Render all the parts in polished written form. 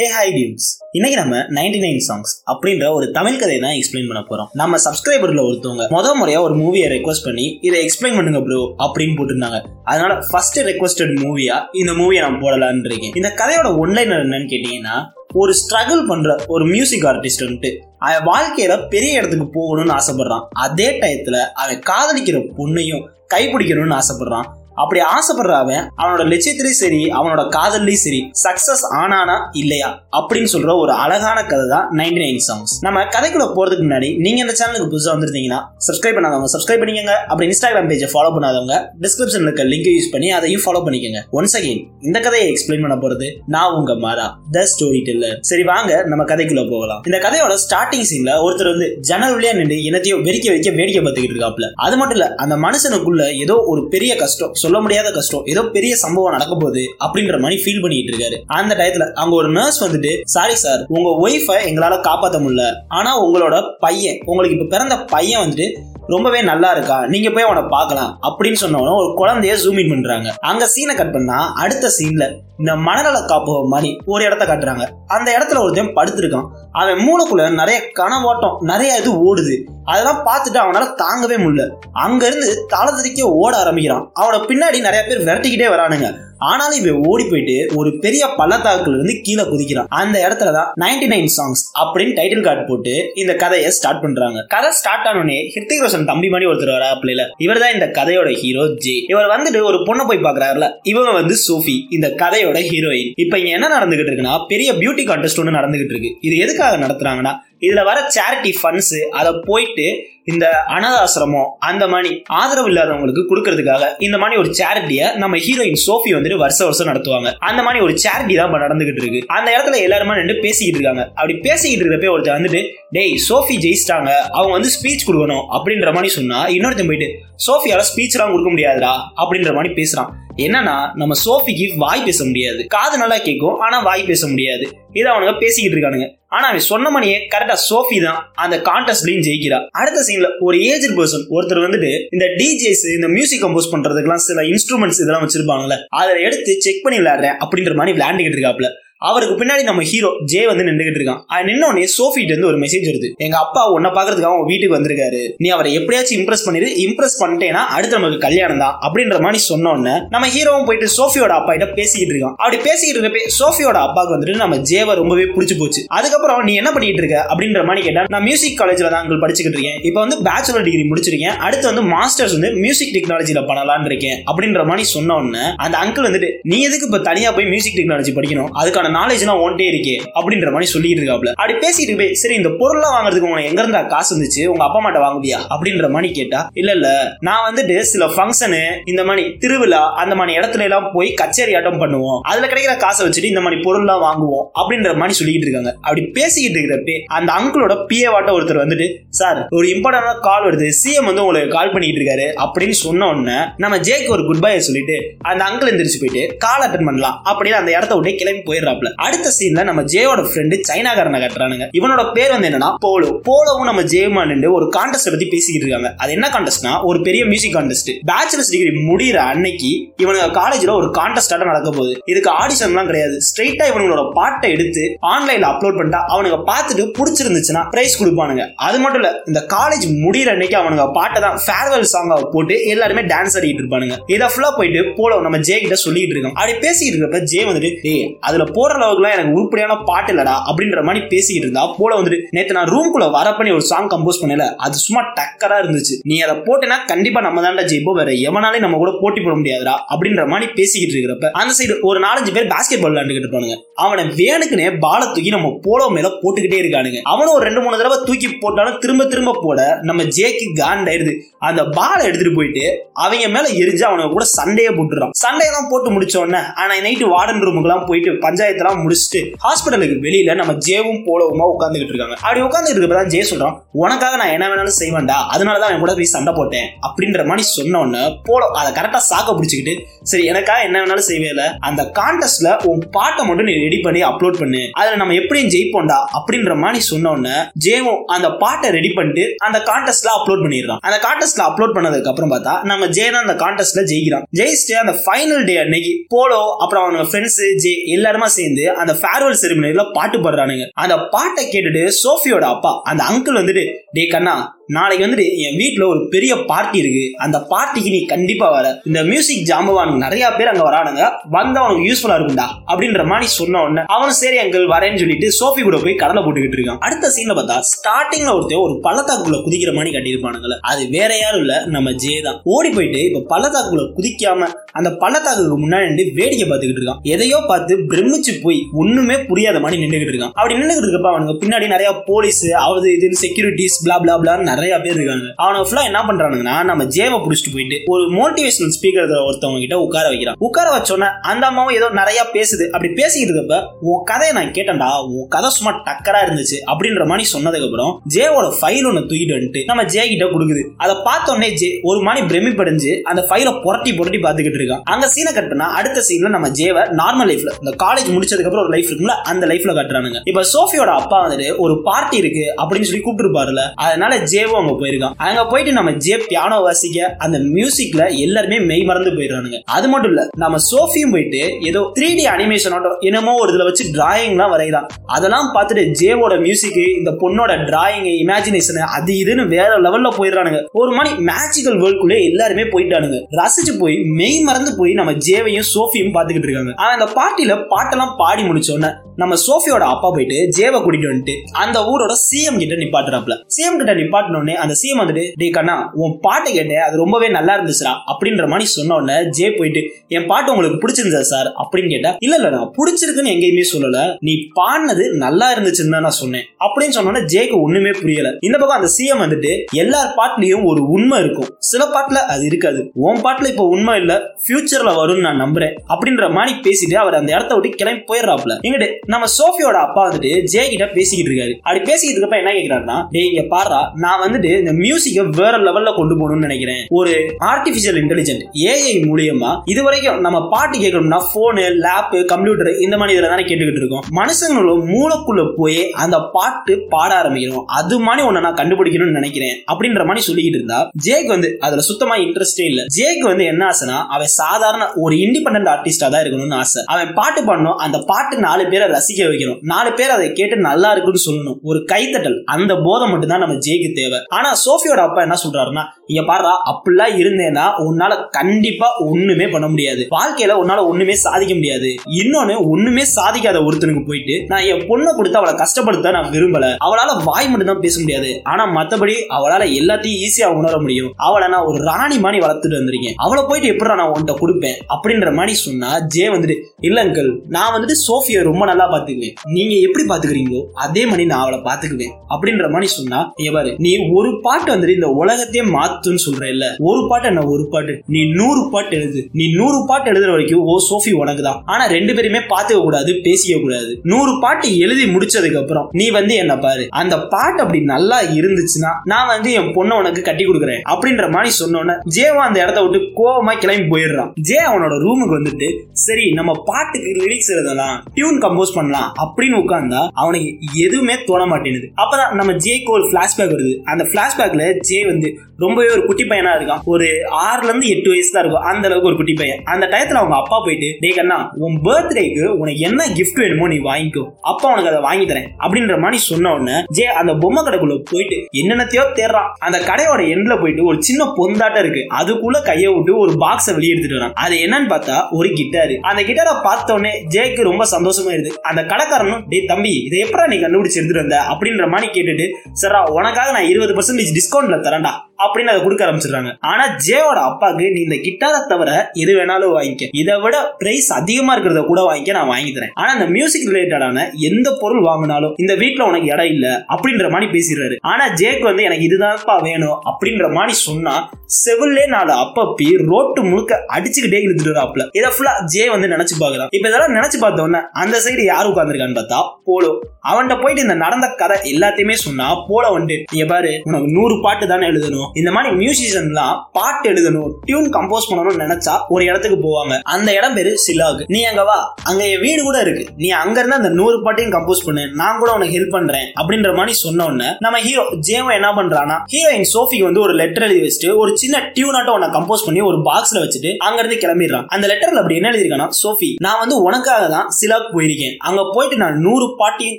Hey hi டியூஸ், இன்னைக்கு நம்ம 99 songs அப்படின்ற ஒரு தமிழ் கதையை தான் எக்ஸ்பிளைன் பண்ண போறோம். நம்ம சப்ஸ்கிரைபர்ல ஒருத்தவங்க முதல் முறையா ஒரு மூவியை ரெக்வஸ்ட் பண்ணி இதை எக்ஸ்பிளைன் பண்ணுங்க ப்ரோ அப்படின்னு போட்டிருந்தாங்க. அதனால ஃபர்ஸ்ட் ரெக்வஸ்டட் மூவியா இந்த மூவியை நான் போடலான்னு இருக்கேன். இந்த கதையோட ஒன்லைனர் என்னன்னு கேட்டீங்கன்னா, ஒரு ஸ்ட்ரகிள் பண்ற ஒரு மியூசிக் ஆர்டிஸ்ட் வந்துட்டு அவன் வாழ்க்கையில பெரிய இடத்துக்கு போகணும்னு ஆசைப்படுறான். அதே டயத்துல அவன் காதலிக்கிற பொண்ணையும் கைப்பிடிக்கணும்னு ஆசைப்படுறான். அப்படி ஆசைப்படுற அவன் அவனோட லட்சியத்திலயும் சரி அவனோட காதல்லையும் சரி சக்சஸ் ஆனானா இல்லையா அப்படின்னு சொல்ற ஒரு அழகான கதை தான் 99 songs. நம்ம கதைக்குள்ள போறதுக்கு முன்னாடி நீங்க இந்த சேனலுக்கு புதுசா வந்துருந்தீங்கன்னா சப்ஸ்கிரைப் பண்ணாதவங்க சப்ஸ்கிரைப் பண்ணிக்கங்க. அப்புறம் இன்ஸ்டாகிராம் பேஜை ஃபாலோ பண்ணாதவங்க டிஸ்கிரிப்ஷன்ல இருக்க லிங்க் யூஸ் பண்ணி அதையும் ஃபாலோ பண்ணிக்கங்க. ஒன்ஸ் அகெயின் இந்த கதையை எக்ஸ்பிளைன் பண்ண போறது நான் உங்க மாரா தி ஸ்டோரி டெல்லர். சரி வாங்க நம்ம கதைக்குள்ள போகலாம். இந்த கதையோட ஸ்டார்டிங் சீன்ல ஒருத்தர் வந்து ஜன்னல் வழியா நின்று என்னத்தையும் வெறிக்க வைக்க வேடிக்கை பார்த்துக்கிட்டு இருக்காப்ல. அது மட்டும் இல்ல, அந்த மனுஷனுக்குள்ள ஏதோ ஒரு பெரிய கஷ்டம், சொல்ல முடியாத கஷ்டம், ஏதோ பெரிய சம்பவம் நடக்க போகுது அப்படின்ற மாதிரி ஃபீல் பண்ணிட்டு இருக்காரு. அந்த டயத்துல அங்க ஒரு நர்ஸ் வந்துட்டு, சாரி சார், உங்க ஒய்ஃபை எங்களால காப்பாற்ற முடியல, ஆனா உங்களோட பையன், உங்களுக்கு இப்ப பிறந்த பையன் வந்துட்டு ரொம்பவே நல்லா இருக்கா, நீங்க போய் அவனை பார்க்கலாம் அப்படின்னு சொன்னவன ஒரு குழந்தைய ஜூம் இன் பண்றாங்க. அங்க சீனை கட் பண்ணா அடுத்த சீன்ல இந்த மனநல காப்பக மாதிரி ஒரு இடத்த காட்டுறாங்க. அந்த இடத்துல ஒருத்தன் படுத்திருக்கான். அவன் மூளைக்குள்ள நிறைய கனவோட்டம், நிறைய இது ஓடுது. அதெல்லாம் பார்த்துட்டு அவனால தாங்கவே முடியல. அங்க இருந்து தளத்திற்கே ஓட ஆரம்பிக்கிறான். அவனோட பின்னாடி நிறைய பேர் விரட்டிக்கிட்டே வரானுங்க. ஆனாலும் இவன் ஓடி போயிட்டு ஒரு பெரிய பள்ளத்தாக்குல இருந்து கீழே குதிக்கிறான். அந்த இடத்துலதான் 99 songs அப்படின்னு டைட்டில் கார்டு போட்டு இந்த கதையை ஸ்டார்ட் பண்றாங்க. கதை ஸ்டார்ட் ஆனோடனே ஹிருத்திக் ரோஷன் தம்பி மாதிரி ஒருத்தர் வரா பிள்ளைல. இவர் தான் இந்த கதையோட ஹீரோ ஜே. இவர் வந்துட்டு ஒரு பொண்ணை போய் பாக்குறாருல, இவங்க வந்து சோஃபி, இந்த கதையோட ஹீரோயின். இப்ப இங்க என்ன நடந்துகிட்டு இருக்குன்னா, பெரிய பியூட்டி கான்டெஸ்ட் ஒன்று நடந்துகிட்டு இருக்கு. இது எதுக்காக நடத்துறாங்கன்னா, இதுல வர சேரிட்டி ஃபண்ட்ஸ் அதை போயிட்டு இந்த அனாதாசிரமம் அந்த மாதிரி ஆதரவு இல்லாதவங்களுக்கு கொடுக்கறதுக்காக இந்த மாதிரி ஒரு சேரிட்டியை நம்ம ஹீரோயின் சோஃபி வந்துட்டு வருஷ வருஷம் நடத்துவாங்க. அந்த மாதிரி ஒரு சேரிட்டி தான் நடந்துகிட்டு இருக்கு. அந்த இடத்துல எல்லாருமே நின்று பேசிக்கிட்டு இருக்காங்க. அப்படி பேசிக்கிட்டு இருக்கிறப்ப ஒருத்தர் வந்துட்டு, டேய் சோஃபி ஜெயிச்சிட்டாங்க, அவங்க வந்து ஸ்பீச் கொடுக்கணும் அப்படின்ற மாதிரி சொன்னா, இன்னொருத்தன் போயிட்டு சோஃபியால ஸ்பீச் எல்லாம் கொடுக்க முடியாதுடா அப்படின்ற மாதிரி பேசுறான். என்னன்னா, நம்ம சோஃபிக்கு வாய் பேச முடியாது, காது நல்லா கேட்கும் ஆனா வாய் பேச முடியாது. இதை அவனுங்க பேசிக்கிட்டு இருக்கானுங்க. ஆனா அவன் சொன்ன மணியே கரெக்டா சோஃபி தான் அந்த கான்டெஸ்ட்லயும் ஜெயிக்கிறா. அடுத்த சீன்ல ஒரு ஏஜ் பர்சன் ஒருத்தர் வந்துட்டு இந்த டிஜேஸ், இந்த மியூசிக் கம்போஸ் பண்றதுக்கெல்லாம் சில இன்ஸ்ட்ருமெண்ட்ஸ் இதெல்லாம் வச்சிருப்பாங்கல்ல, அதை எடுத்து செக் பண்ணி விளையாடுறேன் அப்படின்ற மாதிரி விளையாண்டுகிட்டு இருக்காப்ல. அவருக்கு பின்னாடி நம்ம ஹீரோ ஜே வந்து நின்றுகிட்டு இருக்கான். அது நின்னோடனே சோஃபிட்டு வந்து ஒரு மெசேஜ் வருது, எங்க அப்பா உன்னை பாக்குறதுக்காக அவன் வீட்டுக்கு வந்திருக்காரு, நீ அவரை எப்படியாச்சும் இம்ப்ரெஸ் பண்ணிடு, இம்ப்ரெஸ் பண்ணிட்டேன்னா அடுத்து நமக்கு கல்யாணம் தான் அப்படின்ற மாதிரி சொன்னோன்னு நம்ம ஹீரோவும் போயிட்டு சோஃபியோட அப்பா கிட்ட பேசிக்கிட்டு இருக்கான். அப்படி பேசிக்கிட்டு இருக்கப்பே சோஃபியோட அப்பாவுக்கு வந்துட்டு நம்ம ஜேவை ரொம்பவே பிடிச்சு போச்சு. அதுக்கப்புறம் நீ என்ன பண்ணிட்டு இருக்க அப்படின்ற மாதிரி கேட்டா, நான் மியூசிக் காலேஜ்ல தான் அங்கே படிச்சுக்கிட்டு இருக்கேன், இப்போ வந்து பேச்சுலர் டிகிரி முடிச்சிருக்கேன், அடுத்து வந்து மாஸ்டர்ஸ் வந்து மியூசிக் டெக்னாலஜியில பண்ணலான்னு இருக்கேன் அப்படின்ற மாதிரி சொன்னோன்னு அந்த அங்கிள் வந்துட்டு, நீ எதுக்கு இப்ப தனியா போய் மியூசிக் டெக்னாலஜி படிக்கணும், அதுக்கான நாலேஜ்லாம் ஒன்டே இருக்கே அப்படின்ற மாதிரி சொல்லிட்டு இருக்காப்ல. அப்படி பேசிட்டு போய், சரி இந்த பொருள்லாம் வாங்குறதுக்கு உங்க எங்க இருந்தா காசு வந்துச்சு, உங்க அப்பா மாட்ட வாங்குவியா அப்படின்ற மாதிரி கேட்டா, இல்ல இல்ல நான் வந்துட்டு சில ஃபங்க்ஷனு, இந்த மாதிரி திருவிழா, அந்த மாதிரி இடத்துல எல்லாம் போய் கச்சேரி ஆட்டம் பண்ணுவோம், அதுல கிடைக்கிற காசை வச்சுட்டு இந்த மாதிரி பொருள்லாம் வாங்குவோம் அப்படின்ற மாதிரி சொல்லிட்டு இருக்காங்க. அப்படி பேசிக்கிட்டு இருக்கிறப்ப அந்த அங்கிளோட பிஏ வாட்ட ஒருத்தர் வந்துட்டு, சார் ஒரு இம்பார்ட்டன்டான கால் வருது, சிஎம் வந்து உங்களுக்கு கால் பண்ணிட்டு இருக்காரு அப்படின்னு சொன்ன உடனே நம்ம ஜேக்கு ஒரு குட் பை சொல்லிட்டு அந்த அங்கிள் எந்திரிச்சு போயிட்டு கால் அட்டன் பண்ணலாம் அப்படின்னு அந்த இடத்த விட்டு கிளம்பி போயிடுறாங்க. அடுத்த சீன்ல நம்ம ஜேயோட ஃப்ரெண்ட் சைனாக்காரனை கட்டுறானுங்க. இவனோட பேர் வந்து என்னன்னா போலோ. போலோவும் நம்ம ஜேமா நின்று ஒரு கான்டெஸ்ட் பத்தி பேசிக்கிட்டு இருக்காங்க. அது என்ன கான்டெஸ்ட்னா, ஒரு பெரிய மியூசிக் கான்டெஸ்ட். பேச்சுலர்ஸ் டிகிரி முடிகிற அன்னைக்கு இவனோட காலேஜ்ல ஒரு கான்டெஸ்ட் நடக்க போகுது. இதுக்கு ஆடிஷன் எல்லாம் கிடையாது, ஸ்ட்ரெயிட்டா இவங்களோட பாட்டை எடுத்து ஆன்லைன்ல அப்லோட் பண்ணிட்டா அவனுக்கு பார்த்துட்டு பிடிச்சிருந்துச்சுன்னா பிரைஸ் கொடுப்பானுங்க. அது மட்டும் இல்ல, இந்த காலேஜ் முடிகிற அன்னைக்கு அவனுக்கு பாட்டை தான் ஃபேர்வெல் சாங்கா போட்டு எல்லாருமே டான்ஸ் ஆடிட்டு இருப்பானுங்க. இதை ஃபுல்லா போயிட்டு போலோ நம்ம ஜே கிட்ட சொல்லிட்டு இருக்கான். அப்படி பேசிட்டு இருக்கப்ப ஜே வந்துட்டு, அதுல போற அளவுக்குலாம் எனக்கு உருப்படியான பாட்டு இல்லடா அப்படின்ற மாதிரி பேசிக்கிட்டு இருந்தா போல வந்துட்டு, நேத்து நான் ரூம் குள்ள வரப்பண்ணி ஒரு சாங் கம்போஸ் பண்ணல, அது சும்மா டக்கரா இருந்துச்சு, நீ அதை போட்டேன்னா கண்டிப்பா நம்ம தான்டா ஜெயிப்போம், வேற எவனாலே நம்ம கூட போட்டி போட முடியாதுடா அப்படின்ற மாதிரி பேசிக்கிட்டு இருக்கிறப்ப அந்த சைடு ஒரு 4-5 பேர் பாஸ்கெட் பால் விளையாண்டுகிட்டு இருப்பானுங்க. அவனை வேணுக்குனே பாலை தூக்கி நம்ம போலோ மேல போட்டுக்கிட்டே இருக்கானுங்க. அவனும் ஒரு 2-3 தடவை தூக்கி போட்டாலும் திரும்ப திரும்ப போட நம்ம ஜேக்கு காண்டாயிருது. அந்த பாலை எடுத்துட்டு போயிட்டு அவங்க மேல எரிஞ்சு அவனுக்கு கூட சண்டையை போட்டுறான். சண்டையெல்லாம் போட்டு முடிச்சோடனே ஆனா நைட்டு வார்டன் ரூமுக்கு எல்லாம் போயிட்டு பஞ்சாயத்தெல்லாம் முடிச்சுட்டு ஹாஸ்பிட்டலுக்கு வெளியில நம்ம ஜேவும் போலவுமா உட்காந்துக்கிட்டு இருக்காங்க. அப்படி உட்காந்துக்கிட்டு இருக்கப்பதான் ஜே சொல்றான், உனக்காக நான் என்ன வேணாலும் செய்வேன்டா, அதனாலதான் அவன் கூட போய் சண்டை போட்டேன் அப்படின்ற மாதிரி சொன்னோன்னு போலோ அதை கரெக்டா சாக்க பிடிச்சிக்கிட்டு, சரி எனக்காக என்ன வேணாலும் செய்வேல, அந்த கான்டெஸ்ட்ல உன் பாட்டை மட்டும் நீ ரெடி பண்ணி அப்லோட் பண்ணு, அதுல நம்ம எப்படியும் ஜெயிப்போம்டா அப்படின்ற மாதிரி சொன்னோன்னு ஜேவும் அந்த பாட்டை ரெடி பண்ணிட்டு அந்த கான்டெஸ்ட்ல அப்லோட் பண்ணிடுறான். அந்த கான்டெஸ்ட்ல அப்லோட் பண்ணதுக்கு அப்புறம் பார்த்தா நம்ம ஜே தான் அந்த கான்டெஸ்ட்ல ஜெயிக்கிறான். ஜெயிச்சுட்டு அந்த ஃபைனல் டே அன்னைக்கு போலோ அப்புறம் அவனோட ஃப்ரெண்ட்ஸ் ஜே எல்லாருமா சேர்ந்து சேர்ந்து அந்த ஃபேர்வெல் செரிமனியில பாட்டு பாடுறானுங்க. அந்த பாட்டை கேட்டுட்டு சோஃபியோட அப்பா அந்த அங்கிள் வந்துட்டு, டே கண்ணா, நாளைக்கு வந்துட்டு என் வீட்டுல ஒரு பெரிய பார்ட்டி இருக்கு, அந்த பார்ட்டிக்கு நீ கண்டிப்பா வர, இந்த மியூசிக் ஜாம்பவானுக்கு நிறைய பேர் அங்க வரானுங்க, வந்து அவனுக்கு யூஸ்ஃபுல்லா இருக்கும்டா அப்படின்ற மாதிரி சொன்ன உடனே அவன் சரி அங்கிள் வரேன்னு சொல்லிட்டு சோஃபி கூட போய் கடலை போட்டுக்கிட்டு இருக்கான். அடுத்த சீன்ல பார்த்தா ஸ்டார்டிங்ல ஒருத்தர் ஒரு பள்ளத்தாக்குள்ள குதிக்கிற மாதிரி கட்டியிருப்பானுங்கள, அது வேற யாரும் இல்ல, நம்ம ஜே தான். ஓடி போயிட்டு இப்ப பள்ளத்தாக்குள்ள குதிக்காம அந்த பள்ளத்தாக்கு முன்னாடி வேடிக்கை பார்த்துக்கிட்டு இருக்கான். எதையோ பார்த்து பிரமிச்சு போய் ஒண்ணுமே புரியாத மாதிரி நின்றுகிட்டு இருக்கான். அப்படி நின்றுகிட்டு இருக்கப்ப அவனுக்கு பின்னாடி நிறைய போலீஸ், அதாவது இது செக்யூரிட்டிஸ், பிளா பிளா பிளான்னு நிறைய பேர் இருக்காங்க. அவனை ஃபுல்லா என்ன பண்றானுங்கன்னா, நம்ம ஜேவை புடிச்சிட்டு போயிட்டு ஒரு மோட்டிவேஷனல் ஸ்பீக்கர் ஒருத்தவங்க கிட்ட உட்கார வைக்கிறான். உட்கார வச்சோன்னா அந்த அம்மாவும் ஏதோ நிறைய பேசுது. அப்படி பேசிக்கிட்டு இருக்கப்ப, உன் கதையை நான் கேட்டேன்டா, உன் கதை சும்மா டக்கரா இருந்துச்சு அப்படின்ற மாதிரி சொன்னதுக்கு அப்புறம் ஜேவோட ஃபைல் ஒன்னு தூக்கிட்டு வந்துட்டு நம்ம ஜே கிட்ட கொடுக்குது. அதை பார்த்தோன்னே ஜே ஒரு மாதிரி பிரமிப்படைஞ்சு அந்த ஃபைலை புரட்டி புரட்டி பார்த்துக்கிட்டு இருக்கான். அங்க சீனை கட் பண்ணா அடுத்த சீன்ல நம்ம ஜேவை நார்மல் லைஃப்ல, இந்த காலேஜ் முடிச்சதுக்கு அப்புறம் ஒரு லைஃப் இருக்குல்ல, அந்த லைஃப்ல காட்டுறானுங்க. இப்ப சோஃபியோட அப்பா வந்துட்டு ஒரு பார்ட்டி இருக்கு அப்படின்னு சொல்லி கூப்பிட்டுருப்பாருல, அதனால ஜேவும் அங்க போயிருக்கான். அங்க போயிட்டு நம்ம ஜே பியானோ வாசிக்க அந்த மியூசிக்ல எல்லாருமே மெய் மறந்து போயிடுறானுங்க. அது மட்டும் இல்ல, நம்ம சோஃபியும் போயிட்டு ஏதோ 3D அனிமேஷனோட என்னமோ ஒரு இதுல வச்சு டிராயிங் எல்லாம் வரைகிறான். அதெல்லாம் பார்த்துட்டு ஜேவோட மியூசிக், இந்த பொண்ணோட டிராயிங், இமேஜினேஷன், அது இதுன்னு வேற லெவல்ல போயிடுறானுங்க. ஒரு மாதிரி மேஜிக்கல் வேர்ல்டுக்குள்ளே எல்லாருமே போயிட்டானுங்க. ரசிச்சு போய் மெய் மறந்து போய் நம்ம ஜேவையும் சோஃபியும் பார்த்துக்கிட்டு இருக்காங்க. ஆனா இந்த பார்ட்டில பாட்டெல்லாம் பாடி முடிச்சோன்னு நம்ம சோஃபியோட அப்பா போயிட்டு ஜேவை கூட்டிட்டு வந்துட்டு அந்த ஊரோட சிஎம் கிட்ட நிப்பாட்டுறாப்ல. சிஎம் கிட்ட நிப்பாட்டினோடனே அந்த சிஎம் வந்துட்டு, டே கண்ணா, உன் பாட்டை கேட்டேன், அது ரொம்பவே நல்லா இருந்துச்சுடா அப்படின்ற மாதிரி சொன்ன உடனே ஜே போயிட்டு, என் பாட்டு உங்களுக்கு பிடிச்சிருந்தா சார் அப்படின்னு கேட்டா, இல்ல இல்ல நான் பிடிச்சிருக்குன்னு எங்கேயுமே சொல்லல, நீ பாடினது நல்லா இருந்துச்சுன்னு தான் நான் சொன்னேன் அப்படின்னு சொன்னோன்னே ஜேக்கு ஒண்ணுமே புரியல. இந்த பக்கம் அந்த சிஎம் வந்துட்டு, எல்லார் பாட்டுலயும் ஒரு உண்மை இருக்கும், சில பாட்டுல அது இருக்காது, உன் பாட்டுல இப்ப உண்மை இல்ல, ஃபியூச்சர்ல வரும்னு நான் நம்புறேன் அப்படின்ற மாதிரி பேசிட்டு அவர் அந்த இடத்த விட்டு கிளம்பி போயிடுறாப்ல. இங்கிட்டு நம்ம சோஃபியோட அப்பா வந்துட்டு ஜே கிட்ட பேசிக்கிட்டு இருக்காரு. அப்படி பேசிக்கிட்டு இருக்கப்ப என்ன கேட்கிறாருன்னா, டேய் இங்க பாரா, நான் வந்துட்டு இந்த மியூசிக்கை வேற லெவல்ல கொண்டு போகணும்னு நினைக்கிறேன். ஒரு ஆர்டிபிஷியல் இன்டெலிஜென்ட் ஏஐ மூலியமா, இது வரைக்கும் நம்ம பாட்டு கேட்கணும்னா போனு, லேப், கம்ப்யூட்டர் இந்த மாதிரி இதுல தானே கேட்டுக்கிட்டு இருக்கோம். மனுஷங்களோட மூளைக்குள்ள போய் அந்த பாட்டு பாட ஆரம்பிக்கணும், அது மாதிரி ஒன்னு நான் கண்டுபிடிக்கணும்னு நினைக்கிறேன் அப்படின்ற மாதிரி சொல்லிக்கிட்டு இருந்தா ஜேக்கு வந்து அதுல சுத்தமா இன்ட்ரெஸ்டே இல்ல. ஜேக்கு வந்து என்ன ஆசைனா, அவன் சாதாரண ஒரு இண்டிபெண்டன்ட் ஆர்டிஸ்டா தான் இருக்கணும்னு ஆசை. அவன் பாட்டு பாடணும், அந்த பாட்டு 4 பேரை ரசிக்க வைக்கணும், 4 பேர் அதை கேட்டு நல்லா இருக்குன்னு சொல்லணும், ஒரு கைத்தட்டல், அந்த போதை மட்டும் தான் நம்ம ஜேக்கு தேவை. ஆனா சோஃபியோட அப்பா என்ன சொல்றாருன்னா, இங்க பாரு, அப்படிலாம் இருந்தேன்னா உன்னால கண்டிப்பா ஒண்ணுமே பண்ண முடியாது, வாழ்க்கையில உன்னால ஒண்ணுமே சாதிக்க முடியாது. இன்னொன்னு, ஒண்ணுமே சாதிக்காத ஒருத்தனுக்கு போயிட்டு நான் என் பொண்ணை கொடுத்து அவளை கஷ்டப்படுத்த நான் விரும்பல, அவளால வாய் மட்டும் தான் பேச முடியாது, ஆனா மத்தபடி அவளால எல்லாத்தையும் ஈஸியா உணர முடியும், அவளை நான் ஒரு ராணி மாதிரி வளர்த்துட்டு வந்திருக்கேன், அவளை போயிட்டு எப்படி நான் உன்கிட்ட கொடுப்பேன் அப்படின்ற மாதிரி சொன்னா ஜே வந்துட்டு, இல்ல அங்கிள், நான் வந்துட்டு சோஃபியை ரொம்ப நல்லா பாத்துக்குவேன், நீங்க எப்படி பாத்துக்கிறீங்களோ அதே மாதிரி நான் அவளை பாத்துக்குவேன் அப்படின்ற மாதிரி சொன்னா, பாரு, நீ ஒரு பாட்டு வந்துட்டு இந்த உலகத்தையே மாத்துன்னு சொல்ற இல்ல, ஒரு பாட்டு என்ன, ஒரு பாட்டு நீ 100 பாட்டு எழுது, நீ 100 பாட்டு எழுதுற வரைக்கும் ஓ சோஃபி உனக்குதான், ஆனா 2 பேருமே பாத்துக்க கூடாது, பேசிக்க கூடாது. 100 பாட்டு எழுதி முடிச்சதுக்கு அப்புறம் நீ வந்து என்ன பாரு, அந்த பாட்டு அப்படி நல்லா இருந்துச்சுன்னா நான் வந்து என் பொண்ணை உனக்கு கட்டி கொடுக்குறேன் அப்படின்ற மாதிரி சொன்னோன்னே ஜேவா அந்த இடத்த விட்டு கோவமா கிளம்பி போயிடுறான். ஜே அவனோட ரூமுக்கு வந்துட்டு, சரி நம்ம பாட்டுக்கு லிரிக்ஸ் எழுதலாம், டியூன் கம்போஸ் பண்ணலாம் அப்படின்னு உட்கார்ந்தா அவனுக்கு எதுவுமே தோண மாட்டேங்குது. அப்பதான் நம்ம ஜேக்கு ஒரு பிளாஷ்பேக் வருது. அந்த பிளாஷ்பேக்ல ஜே வந்து ரொம்பவே ஒரு குட்டி பையனா இருக்கான், ஒரு 6-8 வயசு தான் இருக்கும், அந்த அளவுக்கு ஒரு குட்டி பையன். அந்த டயத்துல அவங்க அப்பா போயிட்டு, டே கண்ணா, உன் பர்த்டேக்கு உனக்கு என்ன கிஃப்ட் வேணுமோ நீ வாங்கிக்கோ, அப்பா உனக்கு அதை வாங்கி தரேன் அப்படின்ற மாதிரி சொன்ன உடனே ஜே அந்த பொம்மை கடைக்குள்ள போயிட்டு என்னென்னத்தையோ தேடுறான். அந்த கடையோட எண்ட்ல போயிட்டு ஒரு சின்ன பொந்தாட்டம் இருக்கு, அதுக்குள்ள கையை விட்டு ஒரு பாக்ஸை வெளியே எடுத்துட்டு வரான். அது என்னன்னு பார்த்தா ஒரு கிட்டாரு. அந்த கிட்டாரை பார்த்த உடனே ஜேக்கு ரொம்ப சந்தோஷமா இருக்கு. அந்த கடைக்காரனும், டே தம்பி, இதை எப்படா நீ கண்டுபிடிச்சு எடுத்துட்டு வந்த அப்படின்ற மாதிரி கேட்டுட்டு, சரா உனக்காக நான் 20% டிஸ்கவுண்ட்ல தரேன்டா அப்படின்னு அதை கொடுக்க ஆரம்பிச்சிடுறாங்க. ஆனா ஜேவோட அப்பாவுக்கு, நீ இந்த கிட்டாரை தவிர எது வேணாலும் வாங்கிக்க, இதை விட பிரைஸ் அதிகமா இருக்கிறத கூட வாங்கிக்க, நான் வாங்கி தரேன், ஆனா இந்த மியூசிக் ரிலேட்டடான எந்த பொருள் வாங்கினாலும் இந்த வீட்டுல உனக்கு இடம் இல்ல அப்படின்ற மாதிரி பேசிடுறாரு. ஆனா ஜேக்கு வந்து எனக்கு இதுதான்ப்பா வேணும் அப்படின்ற மாதிரி சொன்னா செவிலே 4 அப்பப்பி ரோட்டு முழுக்க அடிச்சுக்கிட்டே இழுத்துட்டு இதை ஃபுல்லா ஜே வந்து நினைச்சு பாக்குறான். இப்ப இதெல்லாம் நினைச்சு பார்த்தோன்னா அந்த சைடு யாரு உட்காந்துருக்கான்னு பார்த்தா போலோ. அவன்கிட்ட போயிட்டு இந்த நடந்த கதை எல்லாத்தையுமே சொன்னா போலோ வந்து, நீ பாரு, உனக்கு 100 பாட்டு தானே எழுதணும், இந்த மாதிரி மியூசிஷியன்லாம் பாட்டு எழுதணும், டியூன் கம்போஸ் பண்ணணும்னு நினைச்சா ஒரு இடத்துக்கு போவாங்க, அந்த இடம் பேரு சிலாக், நீ அங்க வா, அங்க என் வீடு கூட இருக்கு, நீ அங்க இருந்து அந்த 100 பாட்டையும் கம்போஸ் பண்ணு, நான் கூட உனக்கு ஹெல்ப் பண்றேன் அப்படின்ற மாதிரி சொன்ன உடனே நம்ம ஹீரோ ஜேவன் என்ன பண்றானா, ஹீரோயின் சோஃபிக்கு வந்து ஒரு லெட்டர் எழுதி வச்சுட்டு ஒரு சின்ன டியூனாட்ட உன கம்போஸ் பண்ணி ஒரு பாக்ஸ்ல வச்சுட்டு அங்க இருந்து கிளம்பிடுறான். அந்த லெட்டர்ல அப்படி என்ன எழுதிருக்கானா, சோஃபி நான் வந்து உனக்காக தான் சிலாக் போயிருக்கேன், அங்க போயிட்டு நான் 100 பாட்டியும்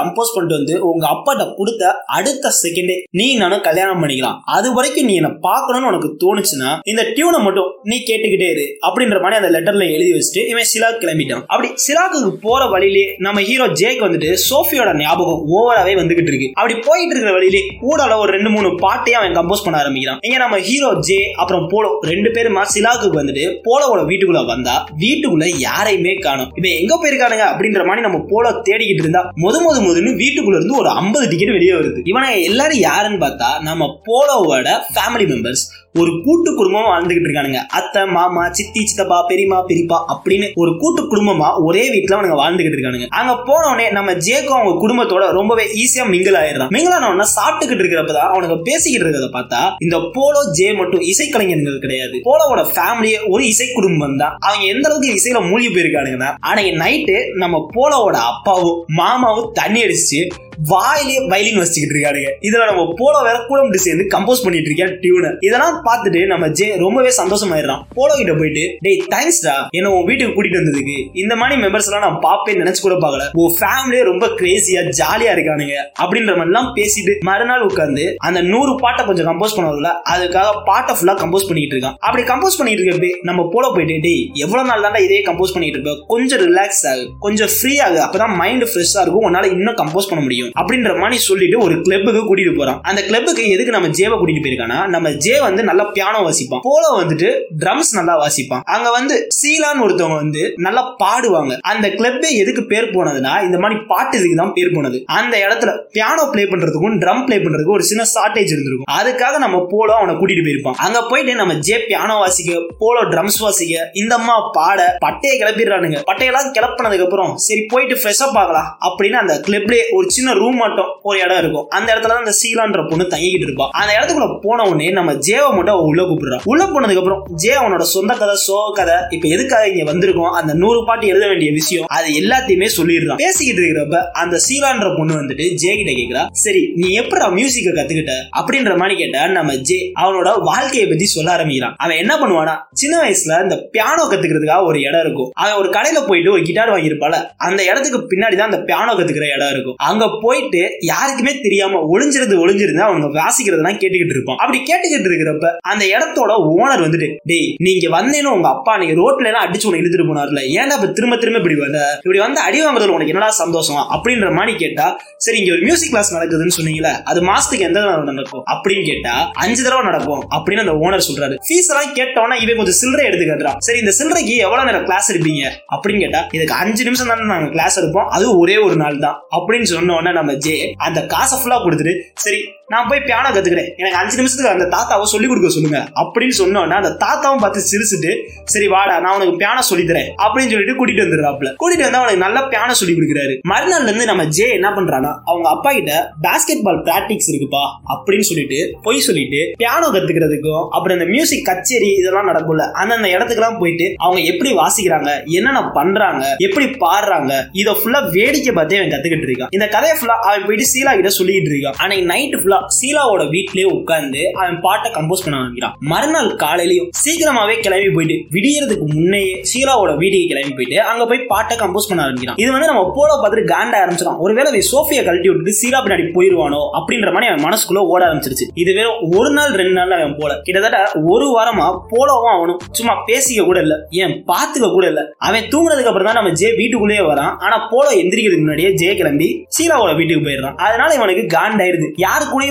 கம்போஸ் பண்ணிட்டு வந்து உங்க அப்பாட்ட கொடுத்த அடுத்த செகண்டே நீ நானும் கல்யாணம் பண்ணிக்கலாம். அது வரைக்கும் நீ என்ன பார்க்கணும்னு உனக்கு தோணுச்சுன்னா இந்த டியூனை மட்டும் நீ கேட்டுக்கிட்டே இரு அப்படின்ற மாதிரி அந்த லெட்டர்ல எழுதி வச்சுட்டு இவன் சிலாக் கிளம்பிட்டான். அப்படி சிலாக்கு போற வழியிலே நம்ம ஹீரோ ஜேக்கு வந்துட்டு சோஃபியோட ஞாபகம் ஓவராவே வந்துகிட்டு இருக்கு. அப்படி போயிட்டு இருக்கிற வழியிலே கூடால ஒரு 2-3 பாட்டையே அவன் கம்போஸ் பண்ண ஆரம்பிக்கிறான். இங்க நம்ம ஹீரோ ஜே அப்புறம் போலோ 2 பேரும் சிலாக்கு வந்துட்டு போலோவோட வீட்டுக்குள்ள வந்தா வீட்டுக்குள்ள யாரையுமே காணும். இப்ப எங்க போயிருக்கானுங்க அப்படின்ற மாதிரி நம்ம போலோ தேடிக்கிட்டு இருந்தா முதன்னு வீட்டுக்குள்ள இருந்து ஒரு 50 டிக்கெட் வெளியே வருது. இவனை எல்லாரும் யாருன்னு பார்த்தா நம்ம போலோவோட ஃபேமிலி மெம்பர்ஸ். ஒரு கூட்டு குடும்பமா வாழ்ந்துகிட்டு இருக்கானுங்க. அத்தை, மாமா, சித்தி, சித்தப்பா, பெரியமா, பெரியப்பா அப்படின்னு ஒரு கூட்டு குடும்பமா ஒரே வீட்டுல அவனுங்க வாழ்ந்துகிட்டு இருக்கானுங்க. அங்க போனவனே நம்ம ஜேக்கும் அவங்க குடும்பத்தோட ரொம்பவே ஈஸியா மிங்கிள் ஆயிடுறான். மிங்கிளானவன சாப்பிட்டுக்கிட்டு இருக்கிறப்பதான் அவனுக்கு பேசிக்கிட்டு இருக்கிறத பார்த்தா இந்த போலோ ஜே மட்டும் இசைக்கலைஞர்கள் கிடையாது. போலோவோட ஃபேமிலியே ஒரு இசை குடும்பம் தான். அவங்க எந்த அளவுக்கு இசையில மூழ்கி போயிருக்கானுங்கன்னா அன்னைக்கு நைட்டு நம்ம போலோவோட அப்பாவும் மாமாவும் தண்ணி அடிச்சு வாயிலே வயலின் வச்சுக்கிட்டு இருக்காருங்க. இதுல நம்ம போலோ வேற கூட சேர்ந்து கம்போஸ் பண்ணிட்டு இருக்கேன் டியூனர். இதெல்லாம் பார்த்துட்டு நம்ம ஜே ரொம்பவே சந்தோஷமாயிடறான். போலோ கிட்ட போயிட்டு, டேய் தேங்க்ஸ்டா என்ன உன் வீட்டுக்கு கூட்டிட்டு வந்ததுக்கு, இந்த மாதிரி மெம்பர்ஸ் எல்லாம் நான் பாப்பேன்னு நினைச்சு கூட பாக்கல, உன் ஃபேமிலியே ரொம்ப கிரேசியா ஜாலியா இருக்கானுங்க அப்படின்ற மாதிரி எல்லாம் பேசிட்டு மறுநாள் உட்காந்து அந்த 100 பாட்டை கொஞ்சம் கம்போஸ் பண்ணுவாங்கல்ல அதுக்காக பாட்டை ஃபுல்லா கம்போஸ் பண்ணிட்டு இருக்கான். அப்படி கம்போஸ் பண்ணிட்டு இருக்கப்பே நம்ம போலோ போயிட்டு, டேய் எவ்வளவு நாள் தான் இதே கம்போஸ் பண்ணிட்டு இருக்க, கொஞ்சம் ரிலாக்ஸ் ஆகு, கொஞ்சம் ஃப்ரீ ஆகு, அப்பதான் மைண்ட் ஃப்ரெஷ்ஷா இருக்கும், உன்னால இன்னும் கம்போஸ் பண்ண முடியும் அப்படின்ற மாதிரி சொல்லிட்டு ஒரு கிளப்புக்கு கூட்டிட்டு போறான். அந்த கிளப்புக்கு எதுக்கு நம்ம ஜேவை கூட்டிட்டு போயிருக்கானா, நம்ம ஜே வந்து நல்லா பியானோ வாசிப்பான், போலோ வந்துட்டு ட்ரம்ஸ் நல்லா வாசிப்பான், அங்க வந்து சீலான்னு ஒருத்தவங்க வந்து நல்லா பாடுவாங்க. அந்த கிளப்பே எதுக்கு பேர் போனதுன்னா இந்த மாதிரி பாட்டு இதுக்கு தான் பேர் போனது. அந்த இடத்துல பியானோ பிளே பண்றதுக்கும் ட்ரம் பிளே பண்றதுக்கும் ஒரு சின்ன ஷார்டேஜ் இருந்திருக்கும். அதுக்காக நம்ம போலோ அவனை கூட்டிட்டு போயிருப்பான். அங்க போயிட்டு நம்ம ஜே பியானோ வாசிக்க, போலோ ட்ரம்ஸ் வாசிக்க, இந்த அம்மா பாட பட்டையை கிளப்பிடுறானுங்க. பட்டையெல்லாம் கிளப்பினதுக்கு அப்புறம் சரி போயிட்டு ஃப்ரெஷ் அப் ஆகலாம் அப்படின்னு அந்த கிளப்லேயே ஒரு சின்ன ரூம் மட்டும் ஒரு இடம் இருக்கும். அந்த இடத்துல தான் அந்த சீலான்ற பொண்ணு தங்கிக்கிட்டு இருப்பா. அந்த இடத்துக்குள்ள போன உடனே நம்ம ஜேவை மட்டும் உள்ள கூப்பிடுறான். உள்ள போனதுக்கு அப்புறம் ஜே அவனோட சொந்த கதை, சோக கதை, இப்ப எதுக்காக இங்க வந்திருக்கோம், அந்த 100 பாட்டு எழுத வேண்டிய விஷயம், அது எல்லாத்தையுமே சொல்லிடுறான். பேசிக்கிட்டு இருக்கிறப்ப அந்த சீலான்ற பொண்ணு வந்துட்டு ஜே கிட்ட கேக்குறா, சரி நீ எப்படா மியூசிக்க கத்துக்கிட்ட அப்படின்ற மாதிரி கேட்டா நம்ம ஜே அவனோட வாழ்க்கையை பத்தி சொல்ல ஆரம்பிக்கிறான். அவன் என்ன பண்ணுவானா, சின்ன வயசுல இந்த பியானோ கத்துக்கிறதுக்காக ஒரு இடம் இருக்கும். அவன் ஒரு கடையில போயிட்டு ஒரு கிட்டார் வாங்கியிருப்பால அந்த இடத்துக்கு பின்னாடி தான் அந்த பியானோ கத்துக்கிற இடம் இருக்கும். அங்க போயிட்டு யாருக்குமே தெரியாம ஒளிஞ்சிருந்து அவங்க வாசிக்கிறதெல்லாம் கேட்டுக்கிட்டு இருப்பான். அப்படி கேட்டுக்கிட்டு இருக்கிறப்ப அந்த இடத்தோட ஓனர் வந்துட்டு, டேய் நீங்க வந்தேன்னு உங்க அப்பா நீ ரோட்ல எல்லாம் அடிச்சு உனக்கு இழுத்துட்டு போனார்ல, ஏன்னா இப்ப திரும்ப இப்படி வந்து அடி வாங்குறதுல உனக்கு என்னடா சந்தோஷம் அப்படின்ற மாதிரி கேட்டா, சரி இங்க ஒரு மியூசிக் கிளாஸ் நடக்குதுன்னு சொன்னீங்களா, அது மாசத்துக்கு எந்த நடக்கும் அப்படின்னு கேட்டா 5 தடவை நடக்கும் அப்படின்னு அந்த ஓனர் சொல்றாரு. ஃபீஸ் எல்லாம் கேட்டோம்னா இவன் கொஞ்சம் சில்லறை எடுத்து கேட்டுறான். சரி இந்த சில்லறைக்கு எவ்வளவு நேரம் கிளாஸ் எடுப்பீங்க அப்படின்னு கேட்டா, இதுக்கு 5 நிமிஷம் தானே நாங்க கிளாஸ் எடுப்போம், அது ஒரே ஒரு நாள் தான் அப்படின்னு சொன்ன உடனே நம்ம ஜே அந்த காசை ஃபுல்லா கொடுத்துட்டு, சரி நான் போய் பியானோ கத்துக்கிறேன், எனக்கு 5 நிமிஷத்துக்கு அந்த தாத்தாவை சொல்லிக் கொடுக்க சொல்லுங்க அப்படின்னு சொன்னோன்னா அந்த தாத்தாவும் பார்த்து சிரிச்சுட்டு, சரி வாடா நான் உனக்கு பியானோ சொல்லித்தரேன் அப்படின்னு சொல்லிட்டு கூட்டிட்டு வந்துடுறாப்ல. கூட்டிட்டு வந்து அவனுக்கு நல்லா பியானோ சொல்லி கொடுக்குறாரு. மறுநாள்ல இருந்து நம்ம ஜே என்ன பண்றானா, அவங்க அப்பா கிட்ட பாஸ்கெட் பால் பிராக்டிக்ஸ் இருக்குப்பா அப்படின்னு சொல்லிட்டு போய் சொல்லிட்டு பியானோ கத்துக்கிறதுக்கும் அப்புறம் அந்த மியூசிக் கச்சேரி இதெல்லாம் நடக்கும்ல அந்த இடத்துக்கு எல்லாம் போயிட்டு அவங்க எப்படி வாசிக்கிறாங்க, என்னென்ன பண்றாங்க, எப்படி பாடுறாங்க, இதை ஃபுல்லா வேடிக்கை பார்த்தே அவன் கத்துக்கிட்டு இருக்கான். இந்த கதையை ஃபுல்லா அவன் போயிட்டு சீலா கிட்ட சொல்லிட்டு இருக்கான். அன்னைக்கு நைட் ஃபுல்லா சீலாவோட வீட்லயே உட்கார்ந்து அவன் பாட்டை கம்போஸ் பண்ண ஆரம்பிக்கிறான். மறுநாள் காலையிலயும் சீக்கிரமாவே கிளம்பி போயிட்டு விடியறதுக்கு முன்னே சீலாவோட வீட்டுக்கு கிளம்பி போயிட்டு அங்க போய் பாட்டை கம்போஸ் பண்ண ஆரம்பிக்கிறான். இது வந்து நம்ம போலோ பார்த்துட்டு காண்ட ஆரம்பிச்சிடும். ஒருவேளை சோஃபியை கழட்டி விட்டுட்டு சீலா பின்னாடி போயிருவானோ அப்படின்ற மாதிரி அவன் மனசுக்குள்ள ஓட ஆரம்பிச்சிருச்சு. இது வேற 1-2 நாள் அவன் போல கிட்டத்தட்ட 1 வாரமா போலோவும் அவனும் சும்மா பேசிக்க கூட இல்ல, ஏன் பாத்துக்க கூட இல்ல. அவன் தூங்குனதுக்கு அப்புறம் தான் நம்ம ஜே வீட்டுக்குள்ளேயே வரான். ஆனா போலோ எந்திரிக்கிறதுக்கு முன்னாடியே ஜே கிளம்பி சீலாவோட வீட்டுக்கு போயிடுறான். அதனால இவனுக்கு காண்டாயிருது. யாருக்குள்ளேயும்